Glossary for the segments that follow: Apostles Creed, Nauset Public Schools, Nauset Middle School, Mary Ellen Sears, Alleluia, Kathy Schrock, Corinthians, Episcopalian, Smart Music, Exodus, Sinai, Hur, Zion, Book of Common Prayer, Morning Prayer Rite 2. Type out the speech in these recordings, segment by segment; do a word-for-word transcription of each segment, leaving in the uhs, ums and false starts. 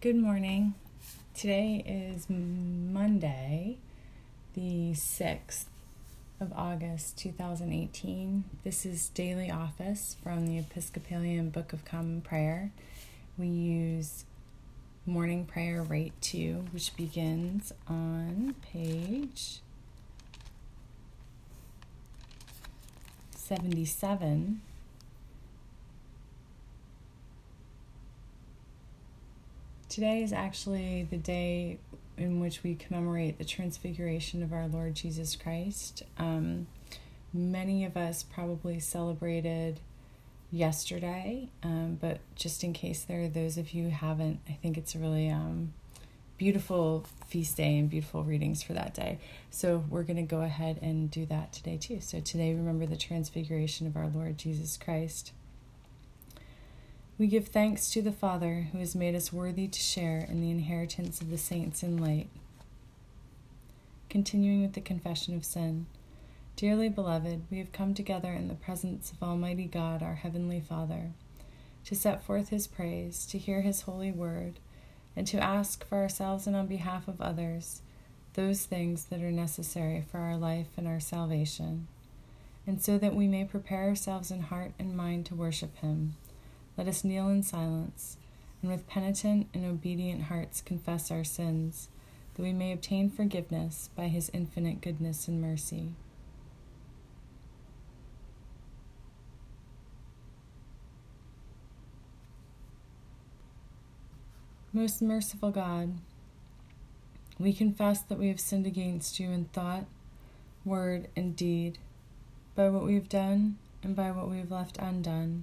Good morning. Today is Monday, the sixth of August, two thousand eighteen. This is Daily Office from the Episcopalian Book of Common Prayer. We use Morning Prayer Rite two, which begins on page seventy-seven. Today is actually the day in which we commemorate the transfiguration of our Lord Jesus Christ. Um, many of us probably celebrated yesterday, um, but just in case there are those of you who haven't, I think it's a really um, beautiful feast day and beautiful readings for that day. So we're going to go ahead and do that today too. So today, remember the transfiguration of our Lord Jesus Christ. We give thanks to the Father who has made us worthy to share in the inheritance of the saints in light. Continuing with the confession of sin. Dearly beloved, we have come together in the presence of Almighty God, our Heavenly Father, to set forth His praise, to hear His holy word, and to ask for ourselves and on behalf of others those things that are necessary for our life and our salvation, and so that we may prepare ourselves in heart and mind to worship Him. Let us kneel in silence, and with penitent and obedient hearts confess our sins, that we may obtain forgiveness by His infinite goodness and mercy. Most merciful God, we confess that we have sinned against you in thought, word, and deed, by what we have done and by what we have left undone.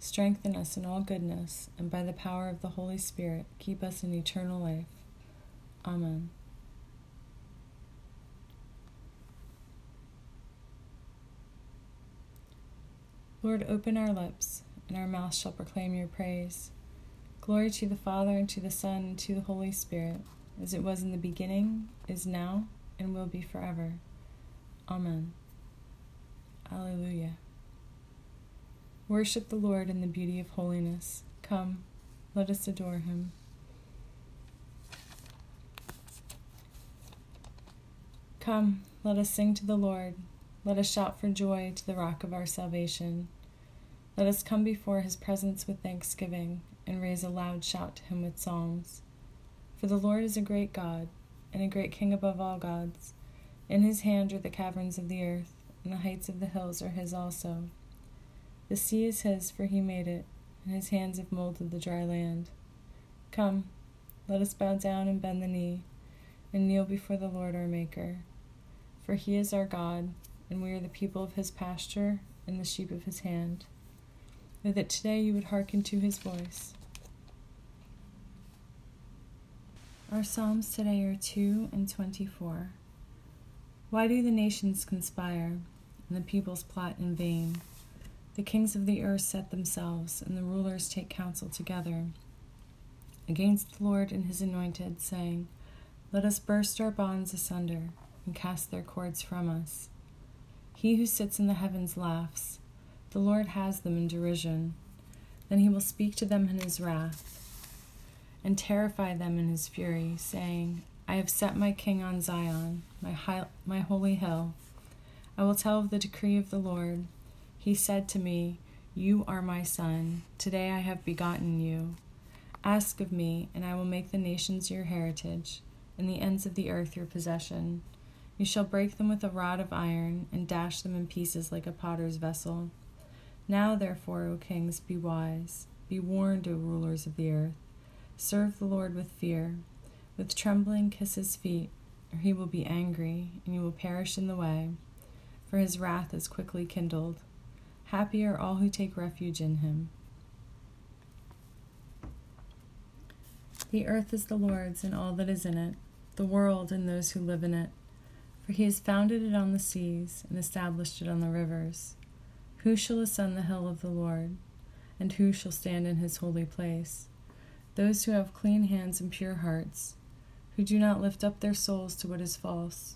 Strengthen us in all goodness, and by the power of the Holy Spirit, keep us in eternal life. Amen. Lord, open our lips, and our mouth shall proclaim your praise. Glory to the Father, and to the Son, and to the Holy Spirit, as it was in the beginning, is now, and will be forever. Amen. Alleluia. Worship the Lord in the beauty of holiness. Come, let us adore him. Come, let us sing to the Lord. Let us shout for joy to the rock of our salvation. Let us come before his presence with thanksgiving and raise a loud shout to him with psalms. For the Lord is a great God and a great King above all gods. In his hand are the caverns of the earth, and the heights of the hills are his also. The sea is his, for he made it, and his hands have molded the dry land. Come, let us bow down and bend the knee, and kneel before the Lord our Maker. For he is our God, and we are the people of his pasture, and the sheep of his hand. O that today you would hearken to his voice. Our psalms today are two and twenty-four. Why do the nations conspire, and the peoples plot in vain? The kings of the earth set themselves, and the rulers take counsel together against the Lord and his anointed, saying, Let us burst our bonds asunder, and cast their cords from us. He who sits in the heavens laughs. The Lord has them in derision. Then he will speak to them in his wrath, and terrify them in his fury, saying, I have set my king on Zion, my high, my holy hill. I will tell of the decree of the Lord. He said to me, You are my son. Today I have begotten you. Ask of me, and I will make the nations your heritage, and the ends of the earth your possession. You shall break them with a rod of iron, and dash them in pieces like a potter's vessel. Now, therefore, O kings, be wise. Be warned, O rulers of the earth. Serve the Lord with fear. With trembling, kiss his feet, or he will be angry, and you will perish in the way, for his wrath is quickly kindled. Happy are all who take refuge in him. The earth is the Lord's and all that is in it, the world and those who live in it. For he has founded it on the seas and established it on the rivers. Who shall ascend the hill of the Lord? And who shall stand in his holy place? Those who have clean hands and pure hearts, who do not lift up their souls to what is false,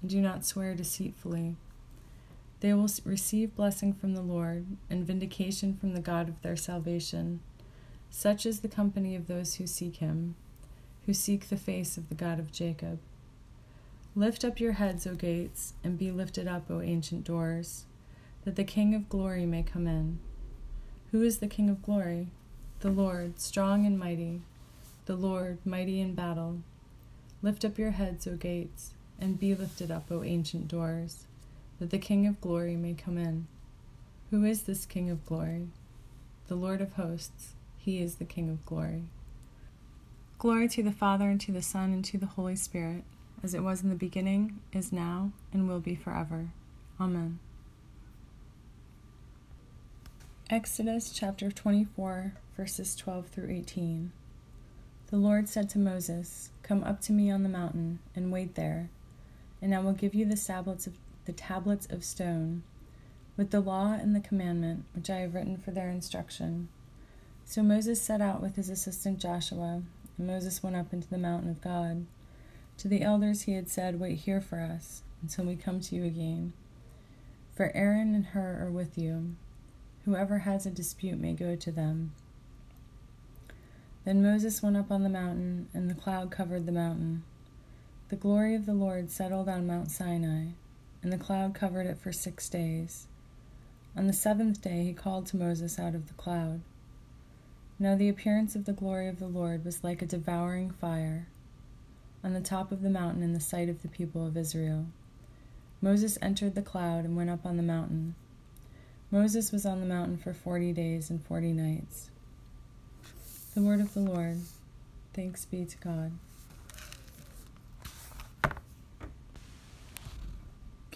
and do not swear deceitfully. They will receive blessing from the Lord, and vindication from the God of their salvation. Such is the company of those who seek him, who seek the face of the God of Jacob. Lift up your heads, O gates, and be lifted up, O ancient doors, that the King of glory may come in. Who is the King of glory? The Lord, strong and mighty, the Lord, mighty in battle. Lift up your heads, O gates, and be lifted up, O ancient doors, that the King of glory may come in. Who is this King of glory? The Lord of hosts, he is the King of glory. Glory to the Father, and to the Son, and to the Holy Spirit, as it was in the beginning, is now, and will be forever. Amen. Exodus chapter twenty-four, verses twelve through eighteen. The Lord said to Moses, "Come up to me on the mountain, and wait there, and I will give you the tablets of the tablets of stone, with the law and the commandment which I have written for their instruction." So Moses set out with his assistant Joshua, and Moses went up into the mountain of God. To the elders he had said, "Wait here for us, until we come to you again. For Aaron and Hur are with you. Whoever has a dispute may go to them." Then Moses went up on the mountain, and the cloud covered the mountain. The glory of the Lord settled on Mount Sinai, and the cloud covered it for six days. On the seventh day he called to Moses out of the cloud. Now the appearance of the glory of the Lord was like a devouring fire on the top of the mountain in the sight of the people of Israel. Moses entered the cloud and went up on the mountain. Moses was on the mountain for forty days and forty nights. The word of the Lord. Thanks be to God.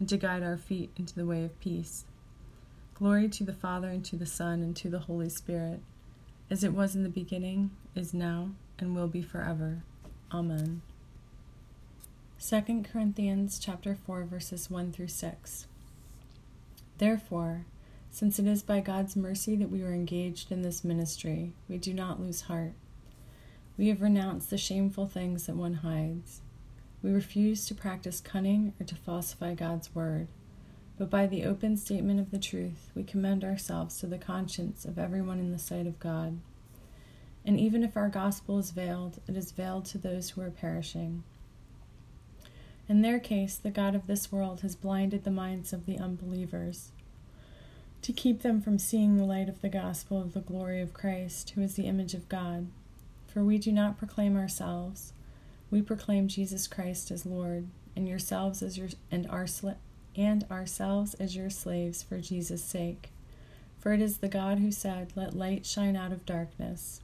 and to guide our feet into the way of peace. Glory to the Father, and to the Son, and to the Holy Spirit, as it was in the beginning, is now, and will be forever. Amen. Second Corinthians chapter four, verses one through six. Therefore, since it is by God's mercy that we are engaged in this ministry, we do not lose heart. We have renounced the shameful things that one hides. We refuse to practice cunning or to falsify God's word, but by the open statement of the truth, we commend ourselves to the conscience of everyone in the sight of God. And even if our gospel is veiled, it is veiled to those who are perishing. In their case, the God of this world has blinded the minds of the unbelievers, to keep them from seeing the light of the gospel of the glory of Christ, who is the image of God. For we do not proclaim ourselves. We proclaim Jesus Christ as Lord, and yourselves as your and our slaves. and ourselves as your slaves for Jesus' sake. For it is the God who said, "Let light shine out of darkness,"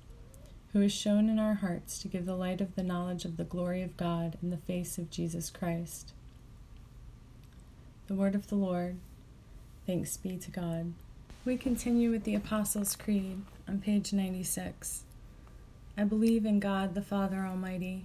who has shown in our hearts to give the light of the knowledge of the glory of God in the face of Jesus Christ. The word of the Lord. Thanks be to God. We continue with the Apostles Creed on page ninety-six. I believe in God the Father Almighty,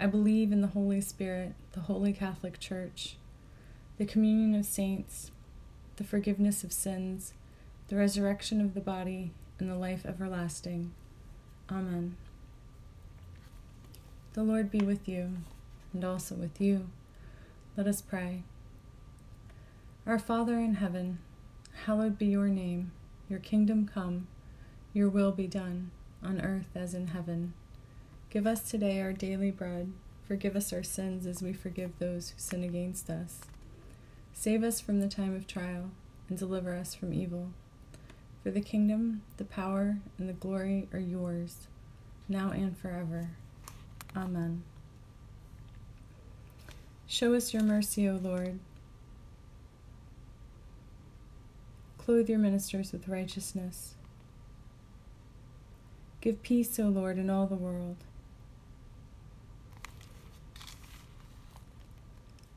I believe in the Holy Spirit, the Holy Catholic Church, the communion of saints, the forgiveness of sins, the resurrection of the body, and the life everlasting. Amen. The Lord be with you, and also with you. Let us pray. Our Father in heaven, hallowed be your name. Your kingdom come, your will be done, on earth as in heaven. Give us today our daily bread. Forgive us our sins as we forgive those who sin against us. Save us from the time of trial, and deliver us from evil. For the kingdom, the power, and the glory are yours, now and forever. Amen. Show us your mercy, O Lord. Clothe your ministers with righteousness. Give peace, O Lord, in all the world.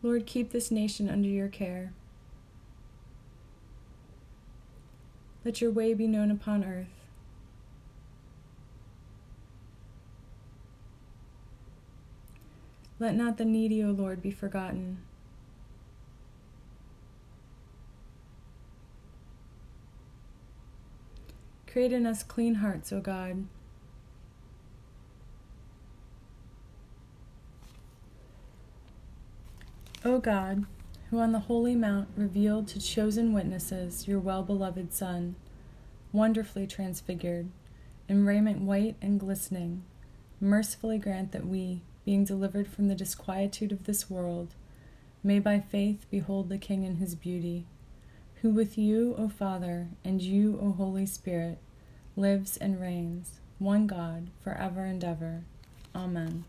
Lord, keep this nation under your care. Let your way be known upon earth. Let not the needy, O Lord, be forgotten. Create in us clean hearts, O God. O God, who on the holy mount revealed to chosen witnesses your well-beloved Son, wonderfully transfigured, in raiment white and glistening, mercifully grant that we, being delivered from the disquietude of this world, may by faith behold the King in his beauty, who with you, O Father, and you, O Holy Spirit, lives and reigns, one God, forever and ever. Amen.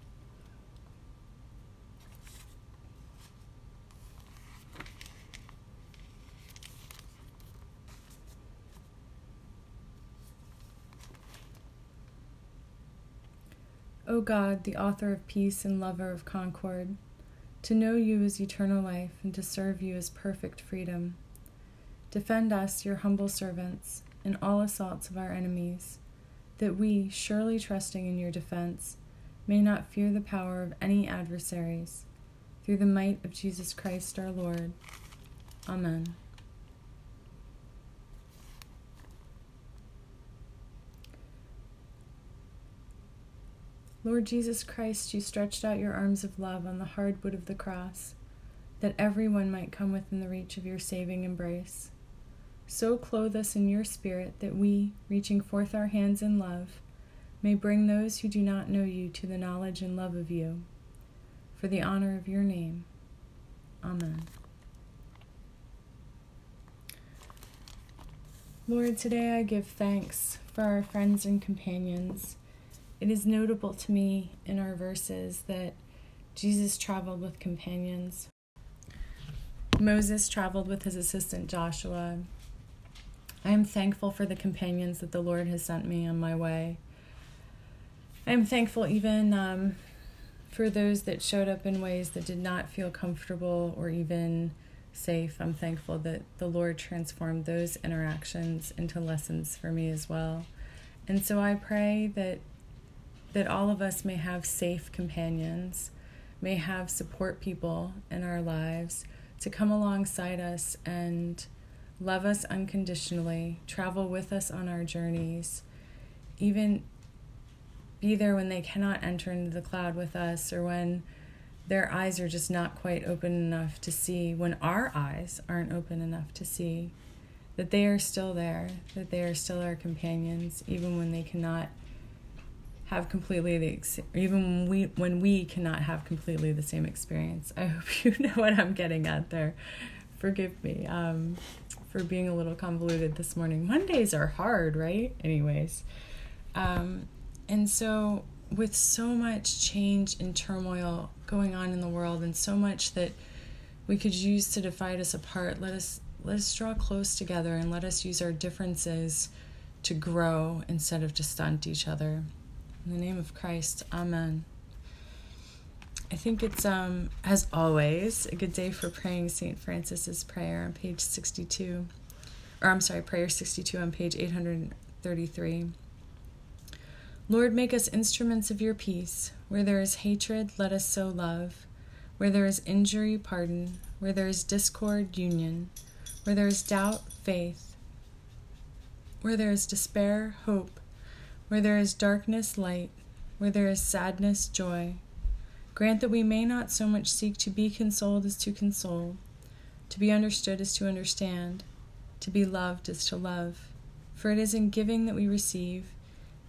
O God, the author of peace and lover of concord, to know you is eternal life and to serve you is perfect freedom. Defend us, your humble servants, in all assaults of our enemies, that we, surely trusting in your defense, may not fear the power of any adversaries. Through the might of Jesus Christ our Lord. Amen. Lord Jesus Christ, you stretched out your arms of love on the hard wood of the cross, that everyone might come within the reach of your saving embrace. So clothe us in your Spirit that we, reaching forth our hands in love, may bring those who do not know you to the knowledge and love of you. For the honor of your name. Amen. Lord, today I give thanks for our friends and companions. It is notable to me in our verses that Jesus traveled with companions. Moses traveled with his assistant Joshua. I am thankful for the companions that the Lord has sent me on my way. I am thankful even um, for those that showed up in ways that did not feel comfortable or even safe. I'm thankful that the Lord transformed those interactions into lessons for me as well. And so I pray that that all of us may have safe companions, may have support people in our lives to come alongside us and love us unconditionally, travel with us on our journeys, even be there when they cannot enter into the cloud with us or when their eyes are just not quite open enough to see, when our eyes aren't open enough to see, that they are still there, that they are still our companions, even when they cannot have completely the ex- even when we when we cannot have completely the same experience. I hope you know what I'm getting at there. Forgive me um, for being a little convoluted this morning. Mondays are hard, right? Anyways, um, and so with so much change and turmoil going on in the world, and so much that we could use to divide us apart, let us let us draw close together and let us use our differences to grow instead of to stunt each other. In the name of Christ, Amen. I think it's, um, as always, a good day for praying Saint Francis's prayer on page sixty-two. Or I'm sorry, prayer sixty-two on page eight hundred thirty-three. Lord, make us instruments of your peace. Where there is hatred, let us sow love. Where there is injury, pardon. Where there is discord, union. Where there is doubt, faith. Where there is despair, hope. Where there is darkness, light. Where there is sadness, joy. Grant that we may not so much seek to be consoled as to console, to be understood as to understand, to be loved as to love. For it is in giving that we receive,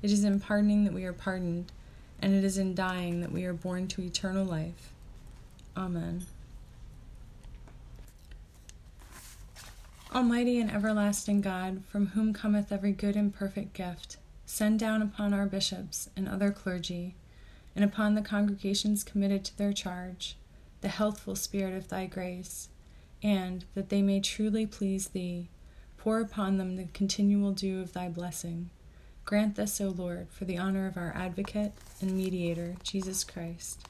it is in pardoning that we are pardoned, and it is in dying that we are born to eternal life. Amen. Almighty and everlasting God, from whom cometh every good and perfect gift, send down upon our bishops and other clergy, and upon the congregations committed to their charge, the healthful spirit of thy grace, and, that they may truly please thee, pour upon them the continual dew of thy blessing. Grant this, O Lord, for the honor of our advocate and mediator, Jesus Christ.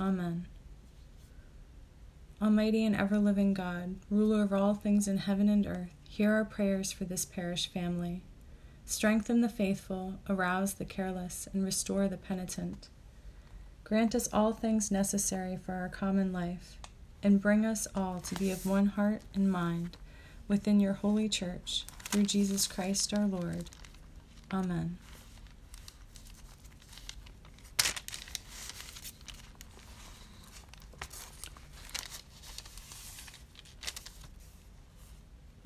Amen. Almighty and ever-living God, ruler of all things in heaven and earth, hear our prayers for this parish family. Strengthen the faithful, arouse the careless, and restore the penitent. Grant us all things necessary for our common life, and bring us all to be of one heart and mind within your holy church, through Jesus Christ our Lord. Amen.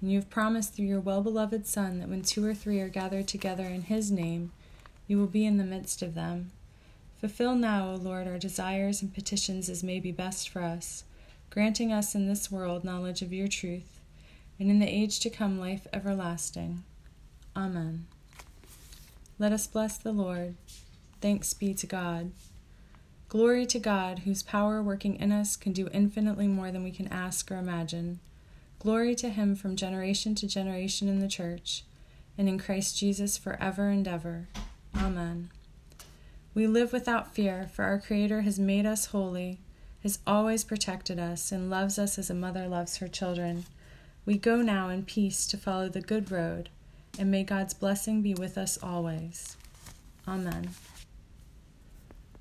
and you have promised through your well-beloved Son that when two or three are gathered together in his name, you will be in the midst of them. Fulfill now, O Lord, our desires and petitions as may be best for us, granting us in this world knowledge of your truth, and in the age to come life everlasting. Amen. Let us bless the Lord. Thanks be to God. Glory to God, whose power working in us can do infinitely more than we can ask or imagine. Glory to him from generation to generation in the church, and in Christ Jesus forever and ever. Amen. We live without fear, for our Creator has made us holy, has always protected us, and loves us as a mother loves her children. We go now in peace to follow the good road, and may God's blessing be with us always. Amen.